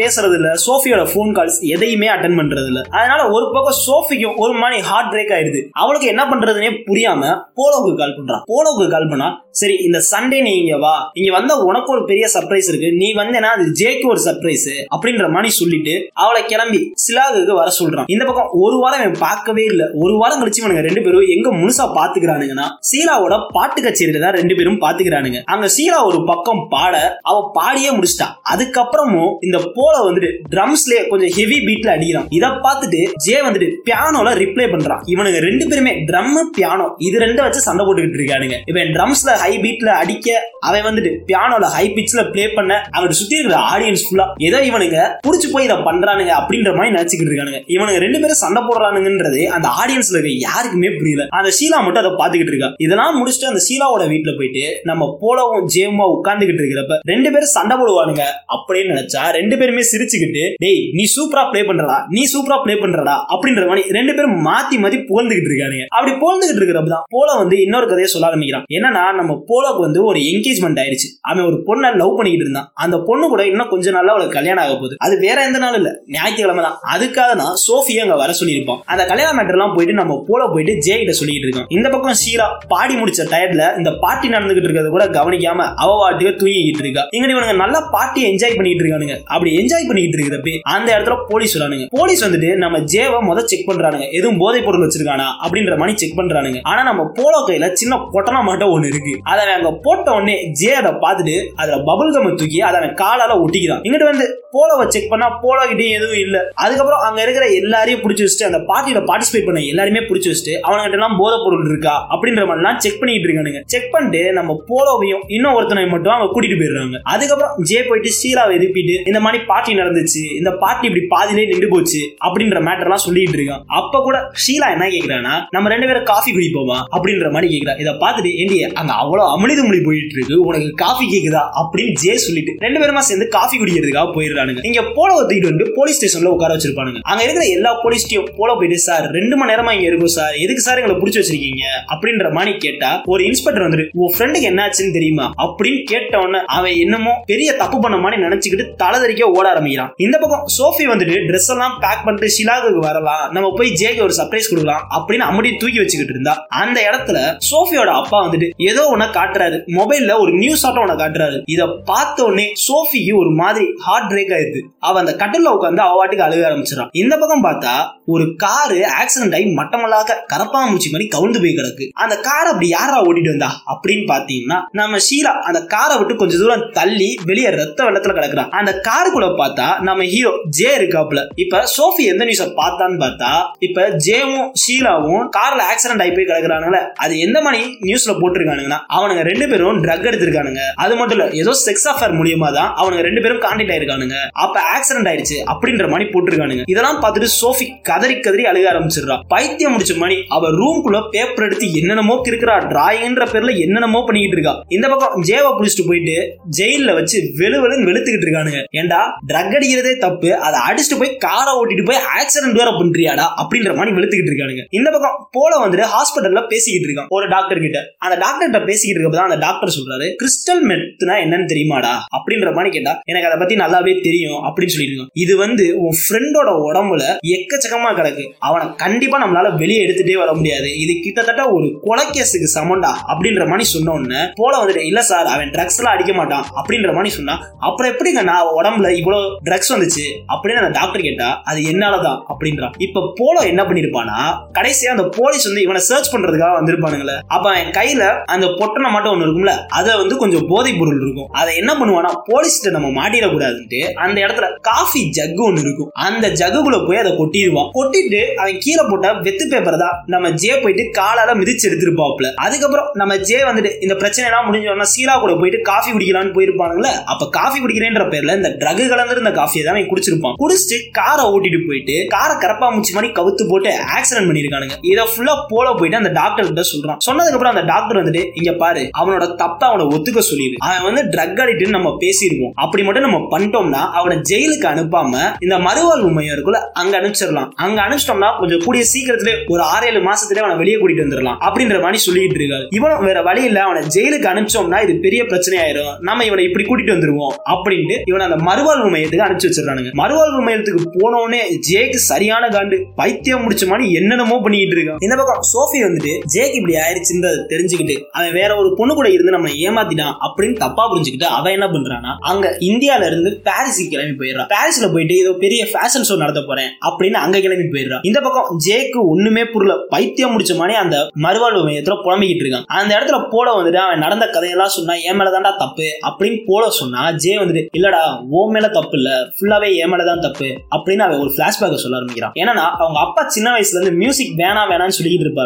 பேசுறது இல்ல, சோஃபியோட போன் கால்ஸ் எதையுமே அட்டெண்ட் பண்றது இல்ல. அதனால ஒரு பக்கம் சோஃபிக்கும் ஒரு மாதிரி ஹார்ட் பிரேக் ஆயிடுது. அவளுக்கு என்ன பண்றதுன்னே புரியாம போலோவுக்கு கால் பண்றான். போலோவுக்கு கால் பண்ணா, சரி இந்த சண்டே நீ இங்க வா, இங்க வந்தா உனக்கு ஒரு பெரிய சர்ப்ரைஸ் இருக்கு, நீ வந்தேன்னா அது ஜேக்கு ஒரு சர்ப்ரைஸ் அப்படின்ற மாதிரி சொல்லிட்டு அவளை கிளம்பி சிலாகுக்கு வர சொல்றான். இந்த பக்கம் 1 வாரம் இவன் பார்க்கவே இல்ல. 1 வாரம் கழிச்சு இவனுக்கு 2 பேரும் எங்க முழுசா பாத்துக்கிறானுங்கன்னா சீலாவோட பாட்டு கச்சேரியில தான் 2 பேரும் பாத்துக்கிறானுங்க. அங்க சீலா ஒரு பக்கம் பாட அவ பாடியே முடிச்சிட்டா. அதுக்கப்புறமும் இந்த போலோ வந்துட்டு ட்ரம்ஸ்லயே கொஞ்சம் ஹெவி பீட்ல அடிக்கிறான். இதை பார்த்துட்டு ஜே வந்துட்டு பியானோல ரிப்ளை பண்றான். இவனுக்கு 2 பேருமே ட்ரம் பியானோ இது 2 வச்சு சண்டை போட்டுக்கிட்டு இருக்கானுங்க. இவன் ட்ரம்ஸ்ல ஹை பீட்ல அடிக்க அவன் வந்துட்டு பியானோல ஹை பிட்ச்ல பிளே பண்ண அவன் சுத்தி இருக்கிற ஆடியன்ஸ் ஃபுல்லா ஏதோ இவனுங்க புடிச்சு போய் இதை பண்றானுங்க அப்படின்ற மாதிரி நினைச்சுக்கிட்டு இருக்கானுங்க. இவனுங்க ரெண்டு பேரும் சண்டை போடுறானுங்கன்றது அந்த ஆடியன்ஸ்ல இருக்க யாருக்குமே புரியல. அந்த சீலா மட்டும் அதை பாத்துக்கிட்டு இருக்கா. இதெல்லாம் முடிச்சுட்டு அந்த சீலாவோட வீட்டுல போயிட்டு நம்ம போலவும் ஜேமா உட்கார்ந்துகிட்டு இருக்கிறப்ப ரெண்டு பேரும் சண்டை போடுவானுங்க அப்படின்னு நினைச்சா ரெண்டு பேருமே சிரிச்சுக்கிட்டு டேய் நீ சூப்பரா பிளே பண்றடா நீ சூப்பரா பிளே பண்றடா அப்படின்ற மாதிரி ரெண்டு பேரும் மாத்தி மாத்தி புகழ்ந்துகிட்டு இருக்கானுங்க. அப்படி புகழ்ந்துகிட்டு இருக்கிறப்பதான் போல வந்து இன்னொரு கதையை சொல்ல ஆரம்பிக்கிறான். என்னன்னா நம்ம போலக்கு வந்து ஒரு என்கேஜ்மெண்ட் ஆயிடுச்சு. அவன் ஒரு பொண்ணை லவ் பண்ணிக்கிட்டு இருந்தான். அந்த பொண்ணு கூட இன்னும் கொஞ்ச நாள்ல அவளுக்கு கல்யாணம் ஆக போகுது. அது வேற எந்த நாள் இல்ல, ஞாயிற்றுக்கிழமை தான். அதுக்காக தான் சோஃபியை அங்க வர சொல்லியிருப்பான். அந்த கல்யாண மேட்டர் எல்லாம் போயிட்டு நம்ம போல போயிட்டு ஜே கிட்ட சொல்லிட்டு இருக்கான். இந்த பக்கம் சீலா பாடி முடிச்ச டயர்ல இந்த பார்ட்டி நடந்துகிட்டு இருக்கிறது கூட கவனிக்காம அவ வாட்டுக்கு தூங்கிக்கிட்டு இருக்கா. இங்க இவனுங்க நல்லா பார்ட்டியை என்ஜாய் பண்ணிட்டு இருக்கானுங்க. அப்படி என்ஜாய் பண்ணிட்டு இருக்கிறப்ப அந்த இடத்துல போலீஸ் வரானுங்க. போலீஸ் வந்துட்டு நம்ம ஜேவை முத செக் பண்றானுங்க. எதுவும் போதை பொருள் வச்சிருக்கானா அப்படின்ற மாதிரி செக் பண்றானுங்க. ஆனா நம்ம போலோ கையில சின்ன பொட்டனா மட்டும் ஒண்ணு இருக்கு. அதை அங்க போட்ட உடனே ஜே அதை பார்த்துட்டு அதுல பபுள் கம்ம தூக்கி அதை காலால ஒட்டிக்கிறான். இங்கிட்டு வந்து போலோவை செக் பண்ணா போலோ கிட்டே எதுவும் இல்ல. அதுக்கப்புறம் அங்க இருக்கிற எல்லாரையும் பிடிச்சி வச்சுட்டு அந்த பார்ட்டியில பார்ட்டிசிபேட் பண்ண எல்லாருமே பிடிச்சி வச்சுட்டு அவங்ககிட்ட எல்லாம் போதை பொருள் இருக்கா அப்படின்ற மாதிரி எல்லாம் செக் பண்ணிட்டு இருக்கானுங்க. செக் பண்ணிட்டு நம்ம போலோவையும் இன்னும் ஒருத்தனை மட்டும் அவங்க கூட்டிட்டு போயிடுறாங்க. அதுக்கப்புறம் ஜே போயிட்டு சீலாவை எழுப்பிட்டு இந்த மாதிரி பார்ட்டி நடந்துச்சு, இந்த பார்ட்டி இப்படி பாதிலே நின்று போச்சு அப்படின்ற மேட்டர் எல்லாம் சொல்லிட்டு இருக்கான். அப்ப கூட ஷீலா என்ன கேக்குறானா நம்ம ரெண்டு பேரும் காஃபி குடிப்போமா அப்படின்ற மாதிரி கேக்குறா. இதை பார்த்துட்டு ஏண்டி அங்க அவ்வளவு அமிழ்து மொழி போயிட்டு இருக்கு, உனக்கு காஃபி கேக்குதா அப்படின்னு ஜே சொல்லிட்டு ரெண்டு பேருமா சேர்ந்து காஃபி குடிக்கிறதுக்காக போயிடுறானுங்க. இங்க போல ஒத்துக்கிட்டு வந்து போலீஸ் ஸ்டேஷன்ல உட்கார வச்சிருப்பானுங்க. அங்க இருக்கிற எல்லா போலீஸ்டையும் போல போயிட்டு சார் 2 மணி நேரமா இங்க இருக்கும் சார், எதுக்கு சார் எங்களை புடிச்சு வச்சிருக்கீங்க அப்படின்ற மாதிரி கேட்டா ஒரு இன்ஸ்பெக்டர் வந்துட்டு உன் ஃப்ரெண்டுக்கு என்ன ஆச்சுன்னு தெரியுமா அப்படின்னு கேட்டவன அவன் என்னமோ பெரிய தப்பு பண்ண மாதிரி நினைச்சுக்கிட்டு தலைதறிக்க ஓட ஆரம்பிக்கிறான். இந்த பக்கம் சோஃபி வந்துட்டு ட்ரெஸ் எல்லாம் பேக் பண்ணிட்டு ஷிலாக்கு வரலாம், நம்ம போய் ஜேக்கு ஒரு சர்ப்ரைஸ் கொடுக்கலாம் அப்படின்னு அம்முடி தூக்கி வச்சுக்கிட்டு இருந்தா அந்த இடத்துல சோஃபியோட அப்பா வந்துட்டு ஏதோ ஒன்ன காட்டுறாரு, மொபைல்ல ஒரு நியூஸ் ஆட்டம் ஒன்ன காட்டுறாரு. இதை பார்த்த உடனே சோஃபிக்கு ஒரு மாதிரி ஹார்ட் பிரேக் ஆயிடுது. அவ அந்த கட்டில உட்காந்து அவாட்டுக்கு அழுக ஆரம்பிச்சிடான். இந்த பக்கம் பார்த்தா ஒரு காரு ஆக்சிடென்ட் ஆகி மட்டமல்லாக கரப்பாம்பூச்சி மாதிரி கவுந்து போய் கிடக்கு. அந்த கார் அப்படி யாரா ஓட்டிட்டு வந்தா அப்படின்னு பாத்தீங்கன்னா நம்ம ஷீலா அந்த காரை விட்டு கொஞ்சம் தூரம் தள்ளி வெளியே ரத்த வெள்ளத்துல கிடக்குறான். அந்த காருக்குள்ள பார்த்தா நம்ம ஹீரோ ஜே இருக்காப்ல. இப்ப சோஃபி எந்த நியூஸ பார்த்தான்னு பார்த்தா இப்ப ஜேவும் ஷீலாவும் கார்ல ஆக்சிடென்ட் ஆகி போய் கிடக்குறானுங்களே அது எந்த மாதிரி நியூஸ்ல போட்டிருக்கானுங்கன்னா அவனுங்க ரெண்டு பேரும் ட்ரக் எடுத்திருக்கானுங்க. அது மட்டும் இல்ல ஏதோ செக்ஸ் அஃபேர் மூலியமா தான் அவனுங்க ரெண்டு பேரும் கான்டாக்ட் ஆயிருக்கானுங்க, அப்ப ஆக்சிடென்ட் ஆயிடுச்சு அப்படின்ற மாதிரி போட்டிருக்கானுங்க. இதெல்லாம் பார்த்துட்டு சோஃபி கதறி கதறி அழுக ஆரம்பிச்சிடுறா. பைத்தியம் முடிச்ச மாதிரி அவ ரூம் குள்ள பேப்பர் எடுத்து என்னென்னமோ கிறுக்குறா, டிராயிங்ன்ற பேர்ல என்னென்னமோ பண்ணிக்கிட்டு இருக்கா. இந்த பக்கம் ஜேவை புடிச்சிட்டு போயிட்டு ஜெயில வச்சு வெளுவெளு வெளுத்துக்கிட்டு இருக்கானுங்க. ஏண்டா ட்ரக் அடிக்கிறதே தப்பு, அதை அடிச்சுட்டு போய் காரை ஓட்டிட்டு போய் ஆக்சிடென்ட் வேற பண்றியாடா அப்படின்ற மாதிரி வெளுத்துக்கிட்டு இருக்கானுங்க. இந்த பக்கம் போல வந்துட்டு ஹாஸ்பிட்டல்ல பேசிக்கிட்டு இருக்கான் ஒரு டாக்டர் கிட்ட. அந்த டாக்டர்கிட்ட பேசிக்கிட்டு இருக்கப்பதான் அந்த டாக்டர் சொல்றாரு கிறிஸ்டல் மெத்னா என்னன்னு தெரியுமாடா அப்படின்ற மாதிரி கேட்டா எனக்கு அதை பத்தி நல்லாவே தெரியும் அப்படின்னு சொல்லிருக்கான். இது வந்து உன் ஃப்ரெண்டோட உடம்புல எக்கச்சக்கமா கிடக்கு, அவனை கண்டிப்பா நம்மளால வெளியே எடுத்துட்டே வர முடியாது, இது கிட்டத்தட்ட ஒரு கொலை கேஸுக்கு சமண்டா அப்படின்ற மாதிரி சொன்ன உடனே போல வந்துட்டு இல்ல சார் அவன் ட்ரக்ஸ் எல்லாம் அடிக்க மாட்டான் அப்படின்ற மாதிரி சொன்னா அப்புறம் எப்படிங்க நான் உடம்புல இவ்வளவு ட்ரக்ஸ் வந்துச்சு அப்படின்னு அந்த டாக்டர் கேட்டா அது என்னாலதான் அப்படின்றான். இப்ப போல என்ன பண்ணிருப்பானா கடைசியா அந்த போலீஸ் வந்து இவனை சர்ச் பண்றதுக்காக வந்திருப்பானுங்களே. அப்ப அவன் கையில அந்த பொட்டனை மட்டும் ஒண்ணு இருக்கும்ல, அதை வந்து கொஞ்சம் போதைப் பொருள் இருக்கும், அதை என்ன பண்ணுவானா போலீஸ்கிட்ட நம்ம மாட்டிடக்கூடாதுன்ட்டு அந்த இடத்துல காஃபி ஜக்கு ஒண்ணு இருக்கும், அந்த ஜக்குக்குள்ள போய் அதை கொட்டிடுவான். கொட்டிட்டு அவன் கீழே போட்ட வெத்து பேப்பர் தான் நம்ம ஜே போயிட்டு காலால மிதிச்சு எடுத்திருப்பாப்ல. அதுக்கப்புறம் நம்ம ஜே வந்துட்டு இந்த பிரச்சனை எல்லாம் முடிஞ்சோம்னா சீலா கூட போயிட்டு காஃபி குடிக்கலாம்னு போயிருப்பானுங்களே. அப்ப காஃபி குடிக்கிறேன்ற பேர்ல இந்த ட்ரக் கலந்துருந்த காஃபியை தான் குடிச்சிருப்பான். குடிச்சிட்டு காரை ஓட்டிட்டு போயிட்டு காரை கரப்பாம்பூச்சி மாதிரி கவுத்து போட்டு ஆக்சிடென்ட் பண்ணிருக்கானுங்க. இதை ஃபுல்லா போல போயிட்டு அந்த டாக்டர் கிட்ட சொல்றான். சொன்னதுக்கு அப்புறம் அந்த டாக்டர் வந்துட்டு இங்க பாரு அவனோட தப்பா அவனை ஒத்துக்க சொல்லிடு, அவன் வந்து ட்ரக் அடிக்ட்னு நம்ம பேசிடுவோம், அப்படி மட்டும் நம்ம பண்ணிட்டோம்னா அவனை ஜெயிலுக்கு அனுப்பாம இந்த மறுவாழ்வு மையம் இருக்குல்ல அங்க அனுப்பிச்சிடலாம், அங்க அனுப்பிச்சிட்டோம்னா கொஞ்சம் கூடிய சீக்கிரத்திலே ஒரு 6-7 மாசத்திலே அவனை வெளியே கூட்டிட்டு வந்துடலாம் அப்படின்ற மாதிரி சொல்லிட்டு இருக்காரு. இவன் வேற வழி இல்ல, அவனை ஜெயிலுக்கு அனுப்பிச்சோம்னா இது பெரிய பிரச்சனை ஆயிரும், நம்ம இவனை இப்படி கூட்டிட்டு வந்துருவோம் அப்படின்ட்டு இவன் அந்த மறுவாழ்வு மையத்துக்கு அனுப்பிச்சு வச்சிருக்கானுங்க. மறுவாழ்வு மையத்துக்கு போனோடனே ஜேக்கு சரியான காண்டு, பைத்தியம் முடிச்ச மாதிரி என்னென்னமோ பண்ணிக்கிட்டு இருக்கான். இந்த பக்கம் சோஃபி வந்துட்டு ஜேக்கு இப்படி ஆயிடுச்சுன்னு தெரிஞ்சுக்கிட்டு அவன் வேற ஒரு பொண்ணு கூட இருந்து நம்ம ஏமாத்திட்டான் அப்படின்னு தப்பா புரிஞ்சுக்கிட்டு அவன் என்ன பண்றானா அங்க இந்தியால இருந்து பாரிஸுக்கு கிளம்பி போயிடுறான். பாரிஸ்ல போயிட்டு ஏதோ பெரிய ஃபேஷன் ஷோ நடத்த போறேன் அப்படின்னு அங்க கிளம்பி போயிடுறான். இந்த பக்கம் ஜேக்கு ஒண்ணுமே புரியல, பைத்தியம் முடிச்ச மாதிரி அந்த மறுவாழ்வு மையத்துல புலம்பிக்கிட்டு இருக்கான். அந்த இடத்துல போல வந்துட்டு அவன் நடந்த கதையெல்லாம் சொன்னா ஏன் மேலதான்டா தப்பு அப்படின்னு போல சொன்னா ஜே வந்துட்டு இல்லடா ஓ மேல தப்பு இல்ல, ஃபுல்லாவே ஏன் மேலதான் தப்பு அப்படின்னு அவன் ஒரு பிளாஷ்பேக் சொல்ல ஆரம்பிக்கிறான். ஏன்னா அவங்க அப்பா சின்ன வயசுல இருந்து மியூசிக் வேணா வேணான்னு சொல்லிட்டு இருப்பாரு.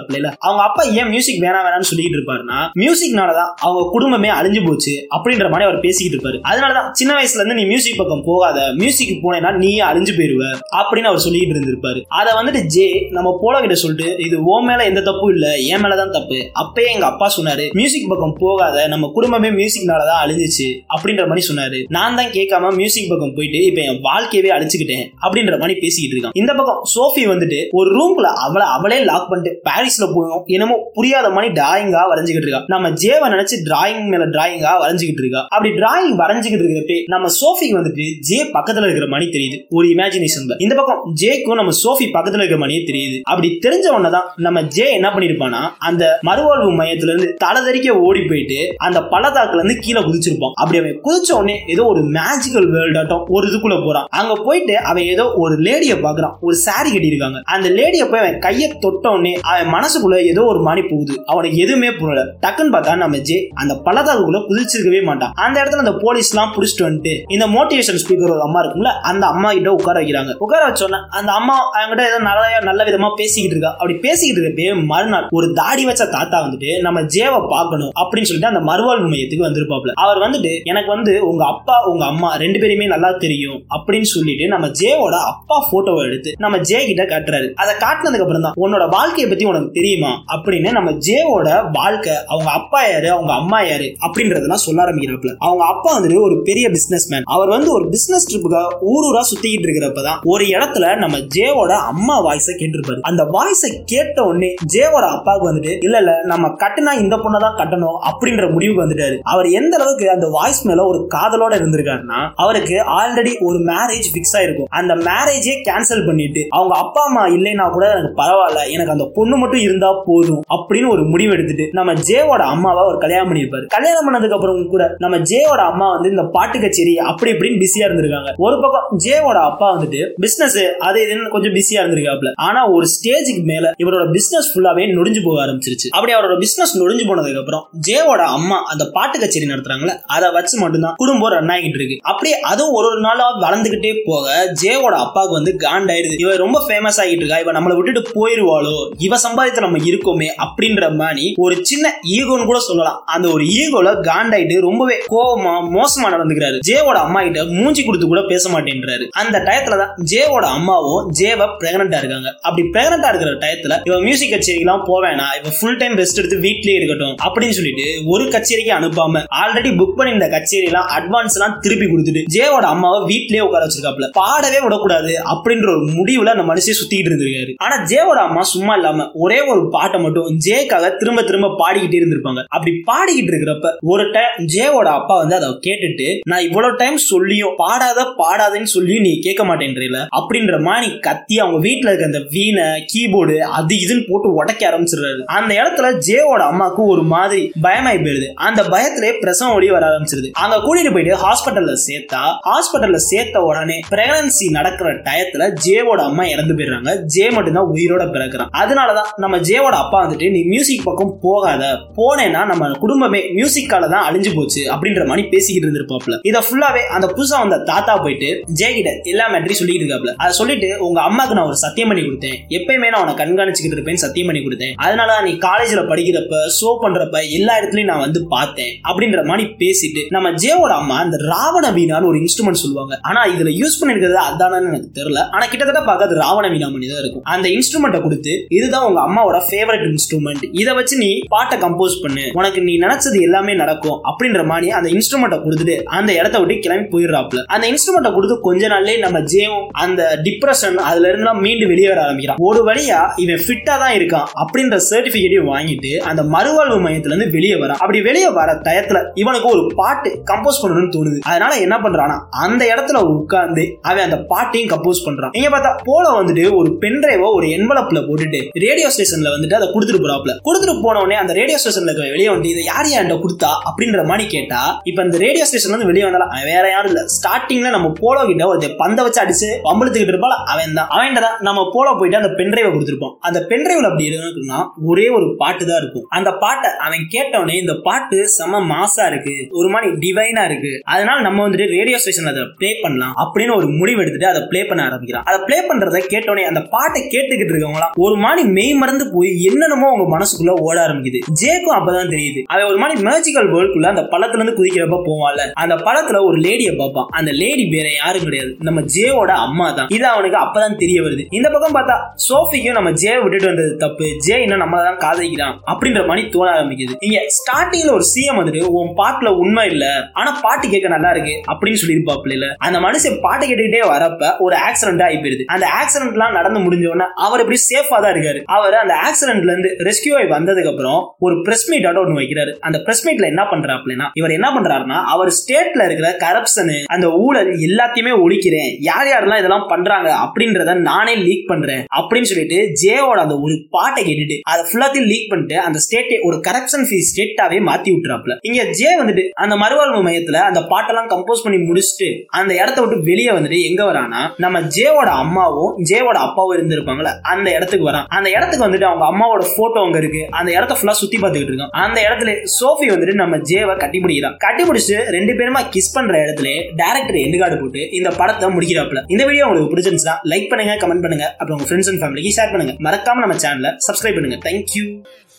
அவங்க அப்பா ஏன் மியூசிக் வேணா வேணான்னு சொல்லிட்டு இருப்பாருன்னா மியூசிக்னால தான் அவங்க குடும்பமே அழிஞ்சு போச்சு அப்படின்ற மாதிரி அவர் பேசிக்கிட்டு இருப்பாரு. அதனாலதான் சின்ன வயசுல இருந்து நீ மியூசிக் பக்கம் போகாத, மியூசிக் போனேன்னா நீ அழிஞ்சு போயிருவ அப்படின்னு அவர் சொல்லிட்டு இருந்திருப்பாரு. அதை வந்துட்டு ஜே நம்ம போல கிட்ட சொல்லிட்டு, இது ஓ மேல எந்த தப்பு இல்ல, என் மேலதான் தப்பு, அப்பயே எங்க அப்பா சொன்னாரு மியூசிக் பக்கம் போகாத, நம்ம குடும்பமே மியூசிக்னாலதான் அழிஞ்சிச்சு அப்படின்ற மாதிரி சொன்னாரு. நான் தான் கேட்காம மியூசிக் பக்கம் போயிட்டு இப்ப என் வாழ்க்கையவே அழிச்சுக்கிட்டேன் அப்படின்ற மாதிரி பேசிக்கிட்டு இருக்கான். இந்த பக்கம் சோஃபி வந்துட்டு ஒரு ரூம்ல அவளே லாக் பண்ணிட்டு பாரிஸ்ல போயும் என்னமோ புரியாத மாதிரி டிராயிங்கா வரைஞ்சுக்கிட்டு இருக்கா. நம்ம ஜேவை நினைச்சு டிராயிங் மேல டிராயிங்கா வரைஞ்சுக்கிட்டு இருக்கா. அப்படி டிராயிங் வரைஞ்சுக்கிட்டு இருக்கிறப்பே நம்ம சோஃபிக்கு வந்துட்டு ஜே பக்கத்துல இருக்கிற மணி தெரியுது ஒரு இமேஜினேஷன்ல. இந்த பக்கம் ஜேக்கும் நம்ம சோஃபி பக்கத்துல இருக்கிற மணியே தெரியுது. அப்படி தெரிஞ்ச உடனேதான் நம்ம ஜே என்ன பண்ணிருப்பானா, அந்த மறுவாழ்வு மையத்துல இருந்து தலைதறிக்க ஓடி போயிட்டு அந்த பள்ளத்தாக்குல இருந்து கீழே குதிச்சிருப்பான். அப்படி அவன் குதிச்ச உடனே ஏதோ ஒரு மேஜிக்கல் வேர்ல்டாட்டம் ஒரு இதுக்குள்ள போறான். அங்க போயிட்டு அவன் ஏதோ ஒரு லேடியை பாக்குறான், ஒரு சாரி கட்டி இருக்காங்க. அந்த லேடியை போய் அவன் கையை தொட்ட உடனே அவன் மனசுக்குள்ள ஏதோ ஒரு மணி போகுது, அவனுக்கு எதுவுமே புரியல. டக்குன்னு பார்த்தா நம்ம ஜே அந்த பள்ளத்தாக்குள்ள குதிச்சிருக்கவே மாட்டான். அந்த இடத்துல அந்த போலீஸ் எல்லாம் புடிச்சிட்டு வந்துட்டு இந்த மோட்டிவேஷன் ஸ்பீக்கர் ஒரு அம்மா இருக்கும்ல, அந்த அம்மா கிட்ட உட்கார வைக்கிறாங்க. உட்கார வச்சோன்னா அந்த அம்மா அவங்ககிட்ட ஏதோ நல்ல விதமா பேசிக்கிட்டு இருக்கா. அப்படி பேசிக்கிட்டு இருக்கப்பே மறுநாள் ஒரு தாடி வச்ச தாத்தா வந்துட்டு நம்ம ஜேவை பார்க்கணும் அப்படின்னு சொல்லிட்டு அந்த மறுவாழ்வு மையத்துக்கு வந்திருப்பாப்ல. அவர் வந்துட்டு எனக்கு வந்து உங்க அப்பா உங்க அம்மா ரெண்டு பேருமே நல்லா தெரியும் அப்படின்னு சொல்லிட்டு நம்ம ஜேவோட அப்பா போட்டோவை எடுத்து நம்ம ஜே கிட்ட காட்டுறாரு. அதை காட்டினதுக்கு அப்புறம் தான் உன்னோட வாழ்க்கையை பத்தி உனக்கு தெரியுமா அப்படின்னு நம்ம ஜேவோட வாழ்க்கை, அவங்க அப்பா யாரு அவங்க அம்மா யாரு அப்படின்றதெல்லாம் சொல்ல ஆரம்பிக்கிறாப்ல. அவங்க அப்பா வந்துட்டு ஒரு பெரிய பிசினஸ் மேன். அவர் வந்து ஒரு பிசினஸ் ட்ரிப்புக்காக ஊரூரா சுத்திக்கிட்டு இருக்கிறப்பதான் ஒரு இடத்துல நம்ம ஜேவோட அம்மா வாய்ஸை கேட்டிருப்பாரு. அந்த வாய்ஸை கேட்ட உடனே ஜேவோட அப்பாவுக்கு வந்துட்டு இல்ல நம்ம கட்டினா இந்த பொண்ணதான் கட்டணும் அப்படின்ற முடிவுக்கு வந்துட்டாரு. அவர் எந்த அளவுக்கு அந்த வாய்ஸ் மேல ஒரு காதலோட இருந்திருக்காருன்னா, அவருக்கு ஆல்ரெடி ஒரு மேரேஜ் பிக்ஸ் ஆயிருக்கும். அந்த மேரேஜே கேன்சல் பண்ணிட்டு அவங்க அப்பா அம்மா இல்லைன்னா கூட எனக்கு பரவாயில்ல, எனக்கு அந்த பொண்ணு மட்டும் இருந்தா போதும் அப்படின்னு ஒரு முடிவு எடுத்துட்டு நம்ம ஜேவோட அம்மாவை ஒரு கல்யாணம் பண்ணிருப்பாரு. கல்யாணம் பண்ணதுக்கு அப்புறம் கூட நம்ம ஜேவோட அம்மா வந்து இந்த பாட்டு கச்சேரி அப்படி இப்படின்னு பிஸியா இருந்திருக்காங்க. ஒரு பக்கம் ஜேவோட அப்பா வந்துட்டு பிசினஸ் அது இதுன்னு கொஞ்சம் பிஸியா இருந்திருக்காப்ல. ஆனா ஒரு ஸ்டேஜுக்கு மேல இவரோட பிசினஸ் ஃபுல்லாவே நொடிஞ்சு போக ஆரம்பிச்சிருச்சு. அப்படி அவரோட பிசினஸ் நொடிஞ்சு போனதுக்கு அப்புறம் ஜேவோட அம்மா அந்த பாட்டு கச்சேரி நடத்துறாங்களே அதை வச்சு மட்டும்தான் குடும்பம் ரன் ஆகிட்டு இருக்கு. அப்படியே அதுவும் ஒரு நாளா வளர்ந்துகிட்டே போக ஜேவோட அப்பாவுக்கு வந்து காண்டாயிருது. இவ ரொம்ப ஃபேமஸ் ஆகிட்டு இருக்கா, இவ நம்மளை விட்டுட்டு போயிருவாளோ, இவ சம்பாதித்த நம்ம இருக்கோமே அப்படின்ற மாதிரி ஒரு சின்ன ஈகோன்னு கூட சொல்லலாம். அந்த ஒரு ஈகோல காண்டாயிட்டு ரொம்பவே கோபமா மோசமா நடந்துக்கிறாரு. ஜேவோட அம்மா கிட்ட மூஞ்சி கொடுத்து கூட பேச மாட்டேன்றாரு. அந்த டயத்துலதான் ஜேவோட அம்மாவும் ஜேவ பிரெக்னண்டா இருக்காங்க. அப்படி பிரெக்னண்டா இருக்கிற டயத்துல இவ மியூசிக் கச்சேரிக்கு எல்லாம் போவேனா, இவ ஃபுல் டைம் ரெஸ்ட் எடுத்து வீட்லயே இருக்கட்டும் அப்படின்னு சொல்லிட்டு ஒரு கச்சேரிக்கு அனுப்பாம ஆல்ரெடி புக் பண்ணி இந்த கச்சேரி எல்லாம் அட்வான்ஸ் எல்லாம் திருப்பி கொடுத்துட்டு ஜேவோட அம்மாவை வீட்லயே உட்கார வச்சிருக்காப்ல. பாடவே விடக்கூடாது அப்படின்ற ஒரு முடிவுல அந்த மனுஷன் சுத்திட்டு இருந்திருக்காரு. ஆனா ஜேவோட அம்மா சும்மா இல்லாம ஒரே ஒரு பாட்டை மட்டும் ஜேக்காக திரும்ப திரும்ப பாடிக்கிட்டே இருந்திருப்பாங்க. அப்படி பாடிக்கிட்டு இருக்கிறப்ப ஒரு டைம் ஜேவோட அப்பா வந்து அதை கேட்டுட்டு, நான் இவ்வளவு டைம் சொல்லியும் பாடாதன்னு சொல்லியும் நீ கேட்க மாட்டேன்றீல அப்படின்ற மாதிரி கத்தி அவங்க வீட்டுல இருக்க அந்த வீணை கீபோர்டு அது இதுன்னு போட்டு உடைக்க ஆரம்பிச்சிடுறாரு. அந்த இடத்துல ஜேவோட அம்மாக்கு ஒரு மாதிரி பயமாய் போயிடுது. அந்த பயத்திலே பிரசவ ஒளி வர ஆரம்பிச்சிருது. அங்க கூட்டிட்டு போயிட்டு ஹாஸ்பிட்டல்ல சேர்த்த உடனே பிரெக்னன்சி நடக்கிற டயத்துல ஜேவோட அம்மா இறந்து போயிடுறாங்க. ஜே மட்டும் தான் உயிரோட பிறக்கிறான். அதனாலதான் நம்ம ஜேவோட அப்பா வந்துட்டு நீ மியூசிக் பக்கம் போகாத, போனேன்னா நம்ம குடும்பமே மியூசிக்கால தான் அழிஞ்சு போச்சு அப்படின்ற மாதிரி பேசிக்கிட்டு இருந்திருப்பாப்ல. இதை ஃபுல்லாவே அந்த புதுசா வந்த தாத்தா போயிட்டு ஜே கிட்ட எல்லா மேட்டரையும் சொல்லிட்டு இருக்காப்ல. அதை சொல்லிட்டு உங்க அம்மாக்கு நான் ஒரு சத்தியம் பண்ணி கொடுத்தேன், எப்பயுமே நான் உனக்கு கண்காணிச்சுக்கிட்டு இருப்பேன்னு சத்தியம் பண்ணி கொடுத்தேன். அதனால நீ காலேஜ்ல படிக்கிறப்ப ஷோ பண்றப்ப எல்லா இடத்துலயும் நான் வந்து பார்த்தேன் அப்படின்ற மாதிரி பேசிட்டு நம்ம ஜேவோட அம்மா அந்த ராவண வீணான்னு ஒரு இன்ஸ்ட்ருமெண்ட் சொல்லுவாங்க. ஆனா இதுல யூஸ் பண்ணிருக்கிறது அதானு எனக்கு தெரியல, ஆனா கிட்டத்தட்ட பார்க்காது ராவண வீணா மணி தான் இருக்கும். அந்த இன்ஸ்ட்ருமெண்ட்டை கொடுத்து இதுதான் உங்க அம்மாவோட ஃபேவரட் இன்ஸ்ட்ருமெண்ட், இதை வச்சு நீ பாட்டை கம்போஸ் பண்ணு, உனக்கு நீ நினைச்சது எல்லாமே நடக்கும் அப்படின்ற மாதிரி அந்த இன்ஸ்ட்ருமெண்ட்டை கொடுத்துட்டு அந்த இடத்த விட்டு கிளம்பி போயிடுறாப்ல. அந்த இன்ஸ்ட்ருமெண்ட்டை கொடுத்து கொஞ்ச நாள்லயே நம்ம ஜேவும் அந்த டிப்ரெஷன் அதுல இருந்து மீண்டும் வெளியே வர ஆரம்பிக்கிறான். ஒரு வழியா இவன் ஃபிட்டா தான் இருக்கான் அப்படின்ற சர்டிபிகேட்டையும் வாங்கிட்டு அந்த மறுவாழ்வு மையத்துல இருந்து வெளியே வரான். அப்படி வெளியே வர டயத்துல இவனுக்கு ஒரு பாட்டு கம்போஸ் பண்ணணும்னு தோணுது. அதனால என்ன பண்றானா, அந்த இடத்துல உட்கார்ந்து அவன் அந்த பாட்டையும் கம்போஸ் பண்றான். இங்க பார்த்தா போல வந்துட்டு ஒரு பென்டிரைவோ ஒரு என்வலப்ல போட்டுட்டு ரேடியோ ஸ்டேஷன்ல வந்துட்டு அதை கொடுத்துட்டு போறாப்ல. கொடுத்துட்டு போன உடனே அந்த ரேடியோ ஸ்டேஷன்ல வெளியே வந்து இதை யார் யார்ட்ட கொடுத்தா அப்படின்ற மாதிரி கேட்டா, இப்ப இந்த ரேடியோ ஸ்டேஷன்ல இருந்து வெளியே வந்தாலும் வேற யாரும் இல்ல, ஸ்டார்டிங்ல நம்ம போலோ கிட்ட ஒரு பந்த வச்சு அடிச்சு பம்பளத்துக்கிட்டு இருப்பாள் அவன் தான். அவன் தான் நம்ம போலோ போயிட்டு அந்த பென்டிரைவை கொடுத்துருப்போம். அந்த பென்டிரைவ்ல அப்படி இருக்குன்னா ஒரே ஒரு பாட்டு தான் இருக்கும். அந்த பாட்டை அவன் கேட்டவனே இந்த பாட்டு செம மாசா இருக்கு, ஒரு மாதிரி டிவைனா இருக்கு, அதனால நம்ம வந்துட்டு ரேடியோ ஸ்டேஷன்ல அதை பிளே பண்ணலாம் அப்படின்னு ஒரு முடிவு எடுத்துட்டு அதை பிளே பண்ண ஆரம்பிக்கிறான். அதை பிளே பண்றதை கேட்டோடனே அந்த பாட்டை கேட்டுக்கிட்டு இருக்கவங்களாம் ஒரு மாதிரி மெய் மறந்து போய் என்னென்னமோ அவங்க மனசுக்குள்ள ஓட ஆரம்பிக்குது. ஜேக்கு அதுவும் அப்பதான் தெரியுது. அவன் ஒரு மாதிரி மேஜிக்கல் வேர்ல்டுக்குள்ள அந்த பழத்துல இருந்து குதிக்கிறப்ப போவான்ல, அந்த பழத்துல ஒரு லேடியை பார்ப்பான். அந்த லேடி வேற யாரும் கிடையாது, நம்ம ஜேவோட அம்மா தான். இது அவனுக்கு அப்பதான் தெரிய வருது. இந்த பக்கம் பார்த்தா சோஃபிக்கும் நம்ம ஜே விட்டுட்டு வந்தது தப்பு, ஜே இன்னும் நம்மள தான் காதலிக்கிறான் அப்படின்ற மாதிரி தோண ஆரம்பிக்குது. இங்க ஸ்டார்டிங்ல ஒரு சிஎம் வந்துட்டு உன் பாட்டுல உண்மை இல்ல ஆனா பாட்டு கேட்க நல்லா இருக்கு அப்படின்னு சொல்லியிருப்பாப்ல. இல்ல அந்த மனுஷன் பாட்டு கேட்டுக்கிட்டே வரப்ப ஒரு ஆக்சிடென்ட் ஆகி போயிருது. அந்த ஆக்சிடென்ட் எல்லாம் நடந்து முடிஞ்சோன்னா அவர் எப்படி சேஃபா தான் இருக்காரு. அவர் அந்த ஆக்சிடென்ட்ல இருந்து ரெஸ்கியூ ஆகி வந்ததுக்கு அப்புறம் ஒரு பிரஸ் மீட் ஒண்ணு வைக்கிறாரு. அந்த பிரஸ் மீட்ல என்ன பண்றாப்லனா இவர் என்ன பண்றாருன்னா அவர் ஸ்டேட்ல இருக்கிற கரப்ஷன் அந்த ஊழல் எல்லாத்தையுமே ஒழிக்கிறேன், யார் யாரெல்லாம் இதெல்லாம் பண்றாங்க அப்படின்றத நானே லீக் பண்றேன் அப்படின்னு சொல்லிட்டு ஜேவோட அந்த ஒரு பாட்டை கேட்டுட்டு அதை ஃபுல்லாத்தையும் லீக் பண்ணிட்டு அந்த ஸ்டேட்டை ஒரு கரப்ஷன் ஃப்ரீ ஸ்டேட்டாவே மாத்தி விட்டுறாப்ல. இங்க ஜே வந்துட்டு அந்த மறுவாழ்வு மையத்துல அந்த பாட்டெல்லாம் கம்போஸ் பண்ணி முடிச்சுட்டு அந்த இடத்த விட்டு வெளியே வந்துட்டு எங்க வரானா நம்ம ஜேவோட அம்மாவும் ஜேவோட அப்பாவும் இருந்திருப்பாங்களே அந்த இடத்துக்கு வரான். அந்த இடத்துக்கு வந்துட்டு அவங்க அம்மாவோட போட்டோ அங்க இருக்கு. அந்த இடத்த ஃபுல்லா சுத்தி பார்த்துக்கிட்டு இருக்கான். அந்த இடத்துல சோஃபி வந்துட்டு நம்ம ஜேவை கட்டிபிடிக்கிறான். கட்டிபிடிச்சு ரெண்டு பேருமா கிஸ் பண்ற இடத்துல டைரக்டர் எண்டு கார்டு போட்டு இந்த படத்தை முடிக்கிறாப்ல. இந்த வீடியோ உங்களுக்கு பிடிச்சிருந்துச்சுன்னா லைக் பண்ணுங்க, கமெண்ட் பண்ணுங்க, அப்புறம் உங்க ஃப்ரெண்ட்ஸ் அண்ட் ஃபேமிலிக்கு ஷேர் பண்ணுங்க. மறக்காம நம்ம சேனலை சப்ஸ்கிரைப் பண்ணுங்க. தேங்க்யூ.